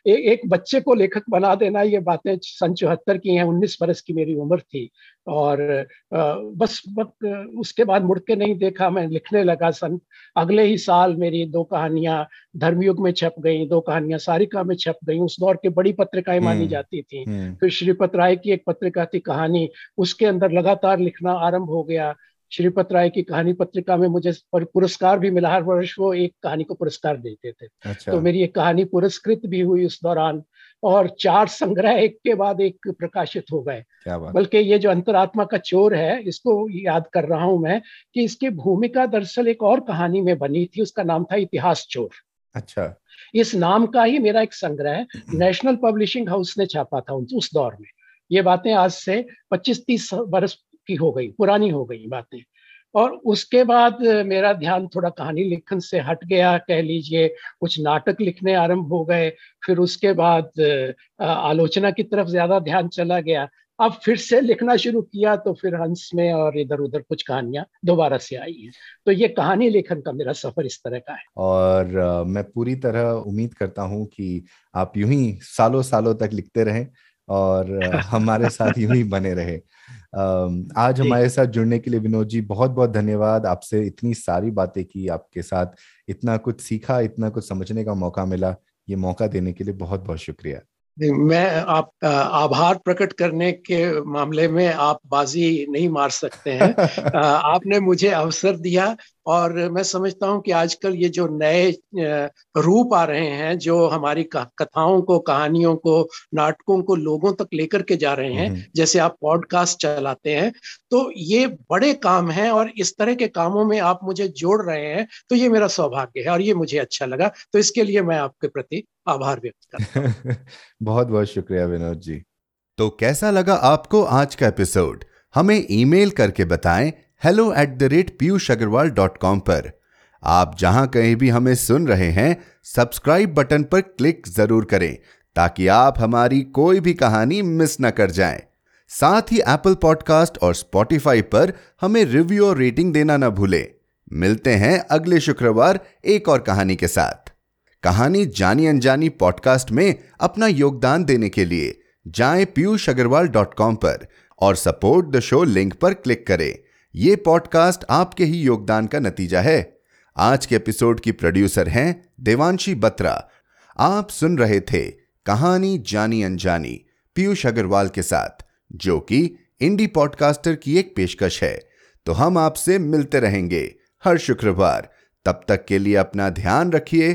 ए, एक बच्चे को लेखक बना देना, ये बातें सन चौहत्तर की हैं, उन्नीस बरस की मेरी उम्र थी और बस वक्त उसके बाद मुड़ के नहीं देखा। मैं लिखने लगा। सन अगले ही साल मेरी दो कहानियां धर्मयुग में छप गई, दो कहानियां सारिका में छप गई, उस दौर की बड़ी पत्रिकाएं मानी जाती थी। फिर श्रीपत राय की एक पत्रिका थी कहानी, उसके अंदर लगातार लिखना आरंभ हो गया। श्रीपत राय की कहानी पत्रिका में मुझे पुरस्कार भी मिला, हर वर्ष वो एक कहानी को पुरस्कार देते थे। अच्छा। तो मेरी एक कहानी पुरस्कृत भी हुई उस दौरान और चार संग्रह एक के बाद एक प्रकाशित हो गए। बल्कि ये जो अंतरात्मा का चोर है, इसको याद कर रहा हूं मैं कि इसकी भूमिका दरअसल एक और कहानी में बनी थी, उसका नाम था इतिहास चोर। अच्छा। इस नाम का ही मेरा एक संग्रह नेशनल पब्लिशिंग हाउस ने छापा था उस दौर में। ये बातें आज से पच्चीस तीस बरस की हो गई, पुरानी हो गई बातें। और उसके बाद मेरा ध्यान थोड़ा कहानी लेखन से हट गया, कह लीजिए कुछ नाटक लिखने आरंभ हो गए। फिर उसके बाद आलोचना की तरफ ज्यादा ध्यान चला गया। अब फिर से लिखना शुरू किया तो फिर हंस में और इधर उधर कुछ कहानियां दोबारा से आई हैं। तो ये कहानी लेखन का मेरा सफर इस तरह का है। और मैं पूरी तरह उम्मीद करता हूँ कि आप यूं ही सालों सालों तक लिखते रहें और हमारे साथ यूं ही बने रहे। आज हमारे साथ जुड़ने के लिए विनोद जी बहुत बहुत धन्यवाद। आपसे इतनी सारी बातें की, आपके साथ इतना कुछ सीखा, इतना कुछ समझने का मौका मिला, ये मौका देने के लिए बहुत बहुत शुक्रिया। मैं आपका आभार प्रकट करने के मामले में आप बाजी नहीं मार सकते हैं। आपने मुझे अवसर दिया और मैं समझता हूं कि आजकल ये जो नए रूप आ रहे हैं, जो हमारी कथाओं को, कहानियों को, नाटकों को लोगों तक लेकर के जा रहे हैं, जैसे आप पॉडकास्ट चलाते हैं, तो ये बड़े काम हैं और इस तरह के कामों में आप मुझे जोड़ रहे हैं तो ये मेरा सौभाग्य है और ये मुझे अच्छा लगा। तो इसके लिए मैं आपके प्रति आभार व्यक्त करता हूं। बहुत बहुत शुक्रिया विनोद जी। तो कैसा लगा आपको आज का एपिसोड? हमें ईमेल करके बताएं hello at the rate Piyush Agarwal dot com पर। आप जहां कहीं भी हमें सुन रहे हैं, सब्सक्राइब बटन पर क्लिक जरूर करें ताकि आप हमारी कोई भी कहानी मिस ना कर जाएं। साथ ही एप्पल पॉडकास्ट और स्पॉटिफाई पर हमें रिव्यू और रेटिंग देना ना भूलें। मिलते हैं अगले शुक्रवार एक और कहानी के साथ। कहानी जानी अनजानी पॉडकास्ट में अपना योगदान देने के लिए जाएं पीयूष अग्रवाल डॉट कॉम पर और सपोर्ट द शो लिंक पर क्लिक करें। ये पॉडकास्ट आपके ही योगदान का नतीजा है। आज के एपिसोड की प्रोड्यूसर हैं देवांशी बत्रा। आप सुन रहे थे कहानी जानी अनजानी पीयूष अग्रवाल के साथ, जो कि इंडी पॉडकास्टर की एक पेशकश है। तो हम आपसे मिलते रहेंगे हर शुक्रवार। तब तक के लिए अपना ध्यान रखिए,